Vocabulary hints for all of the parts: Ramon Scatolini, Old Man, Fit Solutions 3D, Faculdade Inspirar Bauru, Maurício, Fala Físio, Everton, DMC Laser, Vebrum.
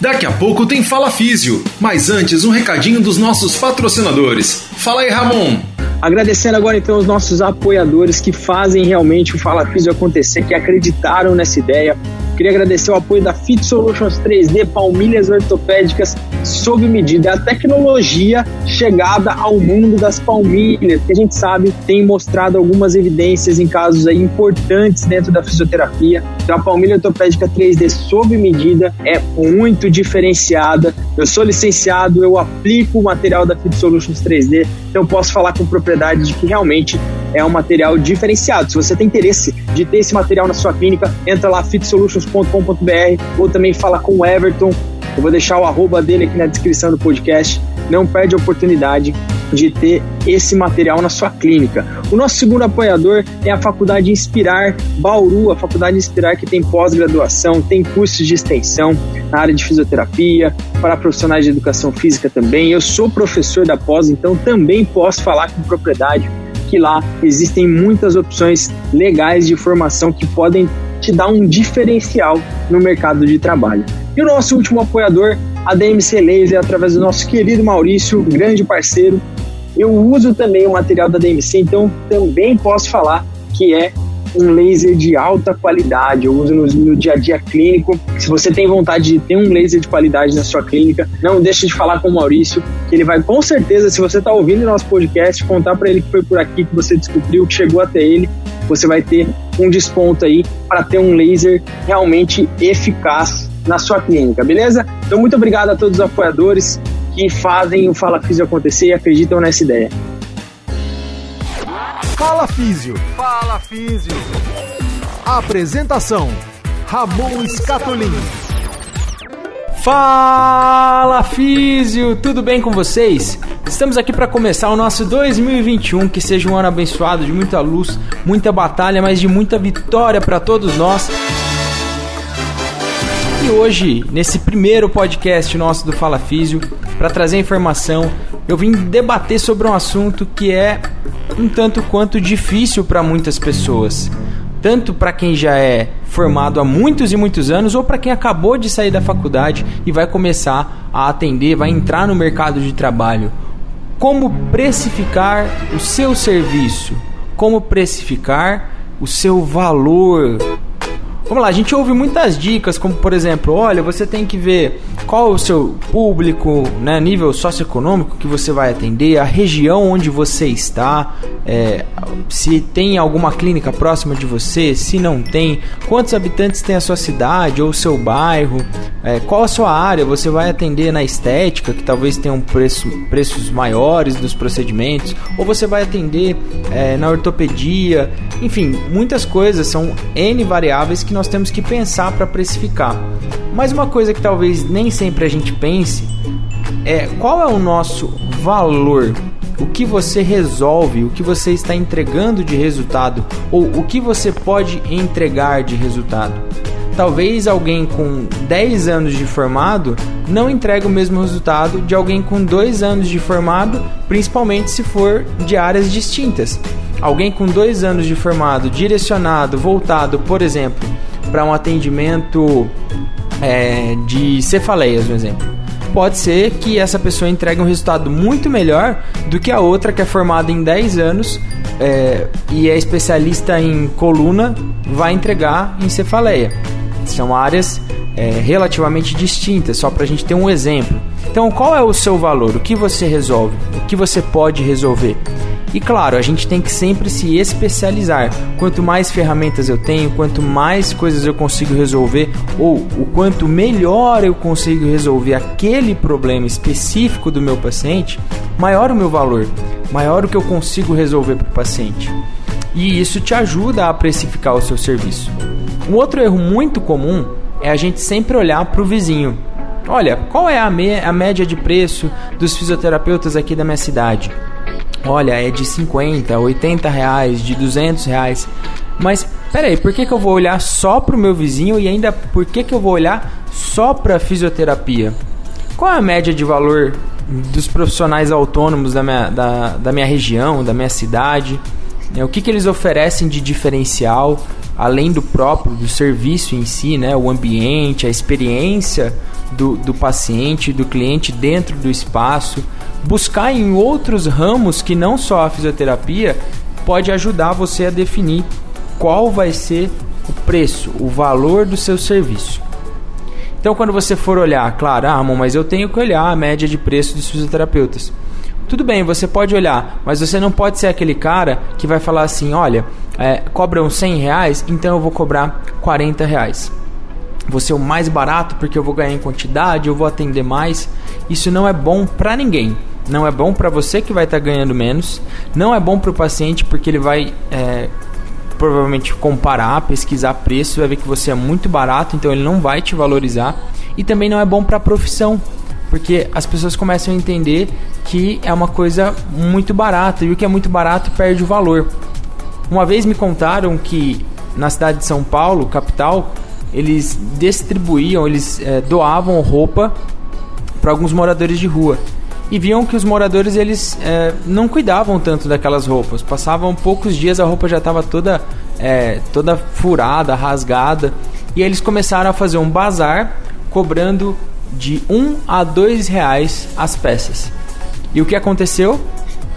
Daqui a pouco tem Fala Físio, mas antes um recadinho dos nossos patrocinadores. Fala aí, Ramon! Agradecendo agora então os nossos apoiadores que fazem realmente o Fala Físio acontecer, que acreditaram nessa ideia. Queria agradecer o apoio da Fit Solutions 3D, palmilhas ortopédicas sob medida, a tecnologia chegada ao mundo das palmilhas, que a gente sabe tem mostrado algumas evidências em casos aí importantes dentro da fisioterapia. Então, a palmilha ortopédica 3D sob medida é muito diferenciada. Eu sou licenciado, eu aplico o material da Fit Solutions 3D, então posso falar com propriedade de que realmente é um material diferenciado. Se você tem interesse de ter esse material na sua clínica, entra lá fitsolutions.com.br ou também fala com o Everton. Eu vou deixar o arroba dele aqui na descrição do podcast. Não perde a oportunidade de ter esse material na sua clínica. O nosso segundo apoiador é a Faculdade Inspirar Bauru, a Faculdade Inspirar que tem pós-graduação, tem cursos de extensão na área de fisioterapia, para profissionais de educação física também. Eu sou professor da pós, então também posso falar com propriedade que lá existem muitas opções legais de formação que podem te dar um diferencial no mercado de trabalho. E o nosso último apoiador, a DMC Laser, através do nosso querido Maurício, grande parceiro. Eu uso também o material da DMC, então também posso falar que é um laser de alta qualidade. Eu uso no dia a dia clínico. Se você tem vontade de ter um laser de qualidade na sua clínica, não deixe de falar com o Maurício, que ele vai com certeza, se você está ouvindo o nosso podcast, contar para ele que foi por aqui, que você descobriu, que chegou até ele. Você vai ter um desconto aí para ter um laser realmente eficaz na sua clínica, beleza? Então, muito obrigado a todos os apoiadores que fazem o Fala Físio acontecer e acreditam nessa ideia. Fala Físio. Fala Físio. Apresentação: Ramon Scatolini. Fala Físio, tudo bem com vocês? Estamos aqui para começar o nosso 2021, que seja um ano abençoado de muita luz, muita batalha, mas de muita vitória para todos nós. E hoje, nesse primeiro podcast nosso do Fala Físio, para trazer informação, eu vim debater sobre um assunto que é um tanto quanto difícil para muitas pessoas. Tanto para quem já é formado há muitos e muitos anos, ou para quem acabou de sair da faculdade e vai começar a atender, vai entrar no mercado de trabalho. Como precificar o seu serviço? Como precificar o seu valor? Vamos lá, a gente ouve muitas dicas, como por exemplo, olha, você tem que ver qual é o seu público, né, nível socioeconômico que você vai atender, a região onde você está, se tem alguma clínica próxima de você, se não tem, quantos habitantes tem a sua cidade ou o seu bairro, qual a sua área, você vai atender na estética, que talvez tenha um preços maiores dos procedimentos, ou você vai atender na ortopedia, enfim, muitas coisas, são N variáveis que nós temos que pensar para precificar. Mas uma coisa que talvez nem sempre a gente pense é qual é o nosso valor, o que você resolve, o que você está entregando de resultado ou o que você pode entregar de resultado. Talvez alguém com 10 anos de formado não entregue o mesmo resultado de alguém com 2 anos de formado, principalmente se for de áreas distintas. Alguém com 2 anos de formado, direcionado, voltado, por exemplo, para um atendimento de cefaleias, por exemplo, pode ser que essa pessoa entregue um resultado muito melhor do que a outra que é formada em 10 anos e é especialista em coluna, vai entregar em cefaleia. São áreas relativamente distintas, só para a gente ter um exemplo. Então, qual é o seu valor? O que você resolve? O que você pode resolver? E claro, a gente tem que sempre se especializar. Quanto mais ferramentas eu tenho, quanto mais coisas eu consigo resolver, ou o quanto melhor eu consigo resolver aquele problema específico do meu paciente, maior o meu valor, maior o que eu consigo resolver para o paciente. E isso te ajuda a precificar o seu serviço. Um outro erro muito comum é a gente sempre olhar para o vizinho. Olha, qual é a média de preço dos fisioterapeutas aqui da minha cidade? Olha, é de 50, 80 reais, de 200 reais. Mas, peraí, por que eu vou olhar só para o meu vizinho e ainda por que eu vou olhar só para a fisioterapia? Qual é a média de valor dos profissionais autônomos da minha região, da minha cidade? O que eles oferecem de diferencial, além do próprio, do serviço em si, né? O ambiente, a experiência do paciente, do cliente dentro do espaço, buscar em outros ramos que não só a fisioterapia pode ajudar você a definir qual vai ser o preço, o valor do seu serviço. Então, quando você for olhar, claro, Ramon, mas eu tenho que olhar a média de preço dos fisioterapeutas. Tudo bem, você pode olhar, mas você não pode ser aquele cara que vai falar assim, olha, cobram 100 reais, então eu vou cobrar 40 reais. Vou ser o mais barato porque eu vou ganhar em quantidade, eu vou atender mais. Isso não é bom para ninguém. Não é bom para você que vai estar ganhando menos. Não é bom para o paciente porque ele vai provavelmente comparar, pesquisar preço, vai ver que você é muito barato, então ele não vai te valorizar. E também não é bom para a profissão, porque as pessoas começam a entender que é uma coisa muito barata e o que é muito barato perde o valor. Uma vez me contaram que na cidade de São Paulo, capital, eles distribuíam, doavam roupa para alguns moradores de rua e viam que os moradores não cuidavam tanto daquelas roupas, passavam poucos dias, a roupa já estava toda furada, rasgada, e eles começaram a fazer um bazar cobrando de 1 a 2 reais as peças. E o que aconteceu?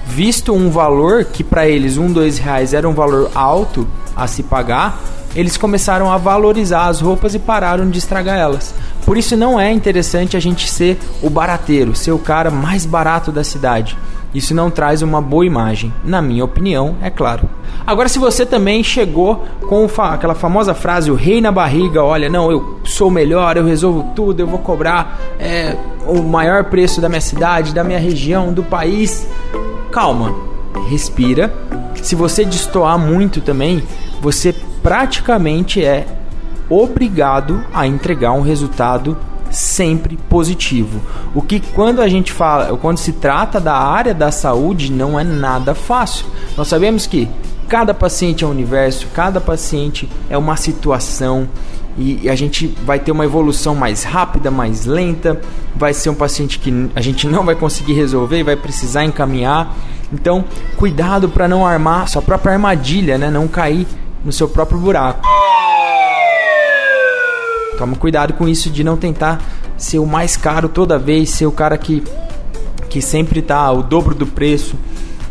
Visto um valor que para eles 1, 2 reais era um valor alto a se pagar, eles começaram a valorizar as roupas e pararam de estragar elas. Por isso não é interessante a gente ser o barateiro, ser o cara mais barato da cidade. Isso não traz uma boa imagem, na minha opinião, é claro. Agora, se você também chegou com aquela famosa frase, o rei na barriga, olha, não, eu sou melhor, eu resolvo tudo, eu vou cobrar o maior preço da minha cidade, da minha região, do país. Calma, respira. Se você destoar muito também, você praticamente é obrigado a entregar um resultado sempre positivo. O que quando se trata da área da saúde não é nada fácil. Nós sabemos que cada paciente é um universo, cada paciente é uma situação e a gente vai ter uma evolução mais rápida, mais lenta, vai ser um paciente que a gente não vai conseguir resolver e vai precisar encaminhar. Então, cuidado para não armar sua própria armadilha, né? Não cair no seu próprio buraco. Toma cuidado com isso de não tentar ser o mais caro toda vez, ser o cara que sempre está o dobro do preço.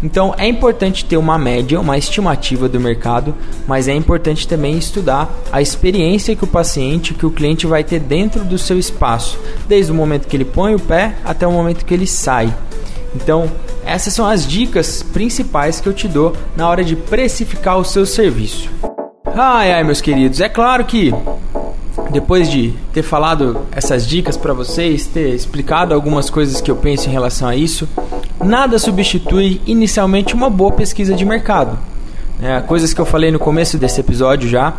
Então é importante ter uma média, uma estimativa do mercado, mas é importante também estudar a experiência que o paciente, que o cliente vai ter dentro do seu espaço, desde o momento que ele põe o pé até o momento que ele sai. Então essas são as dicas principais que eu te dou na hora de precificar o seu serviço. Ai, meus queridos, é claro que depois de ter falado essas dicas para vocês, ter explicado algumas coisas que eu penso em relação a isso, nada substitui inicialmente uma boa pesquisa de mercado. Coisas que eu falei no começo desse episódio já,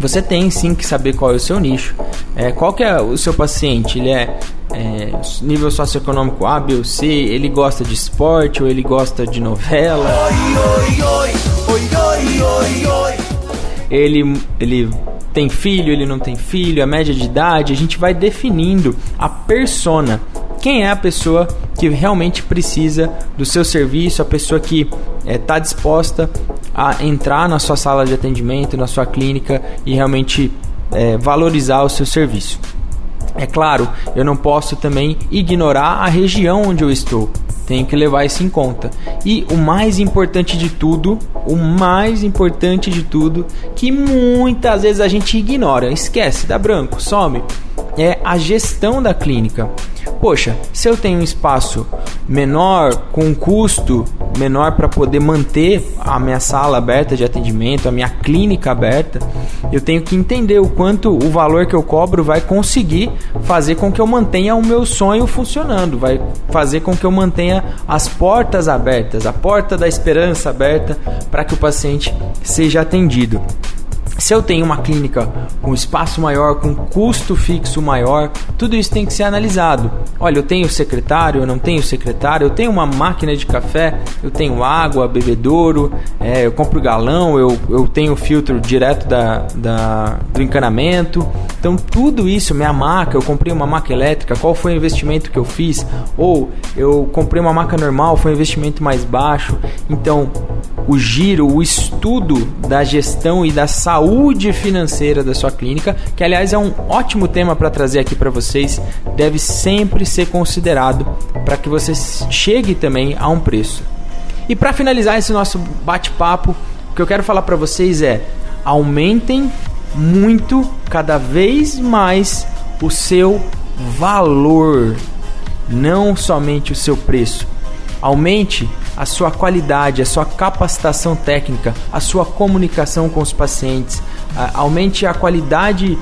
você tem sim que saber qual é o seu nicho, qual que é o seu paciente, ele é nível socioeconômico A, B ou C, ele gosta de esporte ou ele gosta de novela, ele tem filho, ele não tem filho, a média de idade, a gente vai definindo a persona. Quem é a pessoa que realmente precisa do seu serviço, a pessoa que está disposta a entrar na sua sala de atendimento, na sua clínica e realmente valorizar o seu serviço. É claro, eu não posso também ignorar a região onde eu estou. Tenho que levar isso em conta. E o mais importante de tudo, que muitas vezes a gente ignora, esquece, dá branco, some, é a gestão da clínica. Poxa, se eu tenho um espaço menor, com um custo menor para poder manter a minha sala aberta de atendimento, a minha clínica aberta, eu tenho que entender o quanto o valor que eu cobro vai conseguir fazer com que eu mantenha o meu sonho funcionando, vai fazer com que eu mantenha as portas abertas, a porta da esperança aberta para que o paciente seja atendido. Se eu tenho uma clínica com espaço maior, com custo fixo maior, tudo isso tem que ser analisado. Olha, eu tenho secretário, eu não tenho secretário, eu tenho uma máquina de café, eu tenho água, bebedouro, eu compro galão, eu tenho filtro direto do encanamento. Então tudo isso, minha marca, eu comprei uma marca elétrica, qual foi o investimento que eu fiz? Ou eu comprei uma marca normal, foi um investimento mais baixo. Então o giro, o estudo da gestão e da saúde saúde financeira da sua clínica, que aliás é um ótimo tema para trazer aqui para vocês, deve sempre ser considerado para que você chegue também a um preço. E para finalizar esse nosso bate-papo, o que eu quero falar para vocês é: aumentem muito, cada vez mais, o seu valor, não somente o seu preço. Aumente a sua qualidade, a sua capacitação técnica, a sua comunicação com os pacientes, aumente a qualidade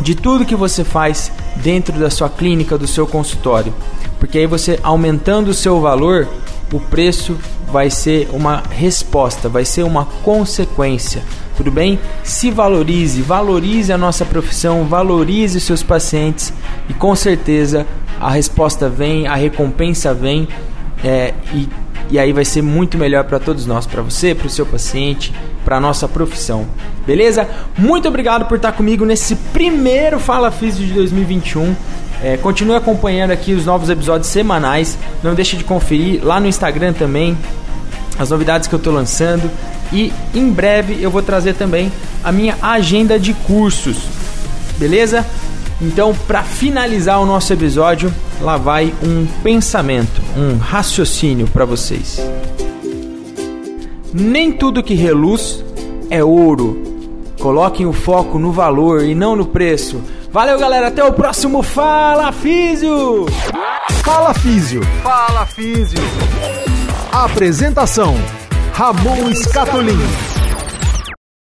de tudo que você faz dentro da sua clínica, do seu consultório, porque aí você, aumentando o seu valor, o preço vai ser uma resposta, vai ser uma consequência. Tudo bem? Se valorize, valorize a nossa profissão, valorize os seus pacientes e com certeza a resposta vem, a recompensa vem, e aí vai ser muito melhor para todos nós, para você, para o seu paciente, para a nossa profissão. Beleza? Muito obrigado por estar comigo nesse primeiro Fala Físio de 2021. Continue acompanhando aqui os novos episódios semanais. Não deixe de conferir lá no Instagram também as novidades que eu estou lançando. E em breve eu vou trazer também a minha agenda de cursos. Beleza? Então, para finalizar o nosso episódio, lá vai um pensamento, um raciocínio para vocês. Nem tudo que reluz é ouro. Coloquem o foco no valor e não no preço. Valeu, galera. Até o próximo Fala Físio! Fala Físio! Fala Físio! Apresentação: Ramon Scatolini.